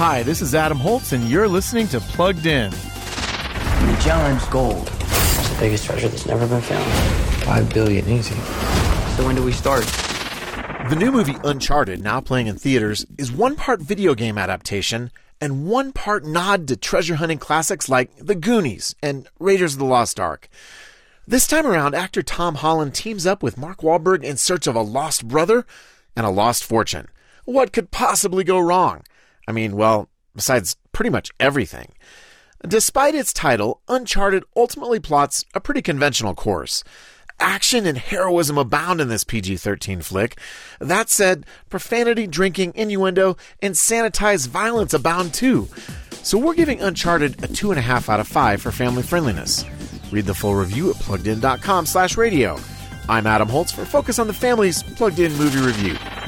Hi, this is Adam Holtz, and you're listening to Plugged In. Magellan's gold. It's the biggest treasure that's never been found. 5 billion, easy. So when do we start? The new movie Uncharted, now playing in theaters, is one part video game adaptation and one part nod to treasure hunting classics like The Goonies and Raiders of the Lost Ark. This time around, actor Tom Holland teams up with Mark Wahlberg in search of a lost brother and a lost fortune. What could possibly go wrong? I mean, well, besides pretty much everything. Despite its title, Uncharted ultimately plots a pretty conventional course. Action and heroism abound in this PG-13 flick. That said, profanity, drinking, innuendo, and sanitized violence abound too. So we're giving Uncharted a 2.5 out of 5 for family friendliness. Read the full review at PluggedIn.com/radio. I'm Adam Holtz for Focus on the Family's Plugged In Movie Review.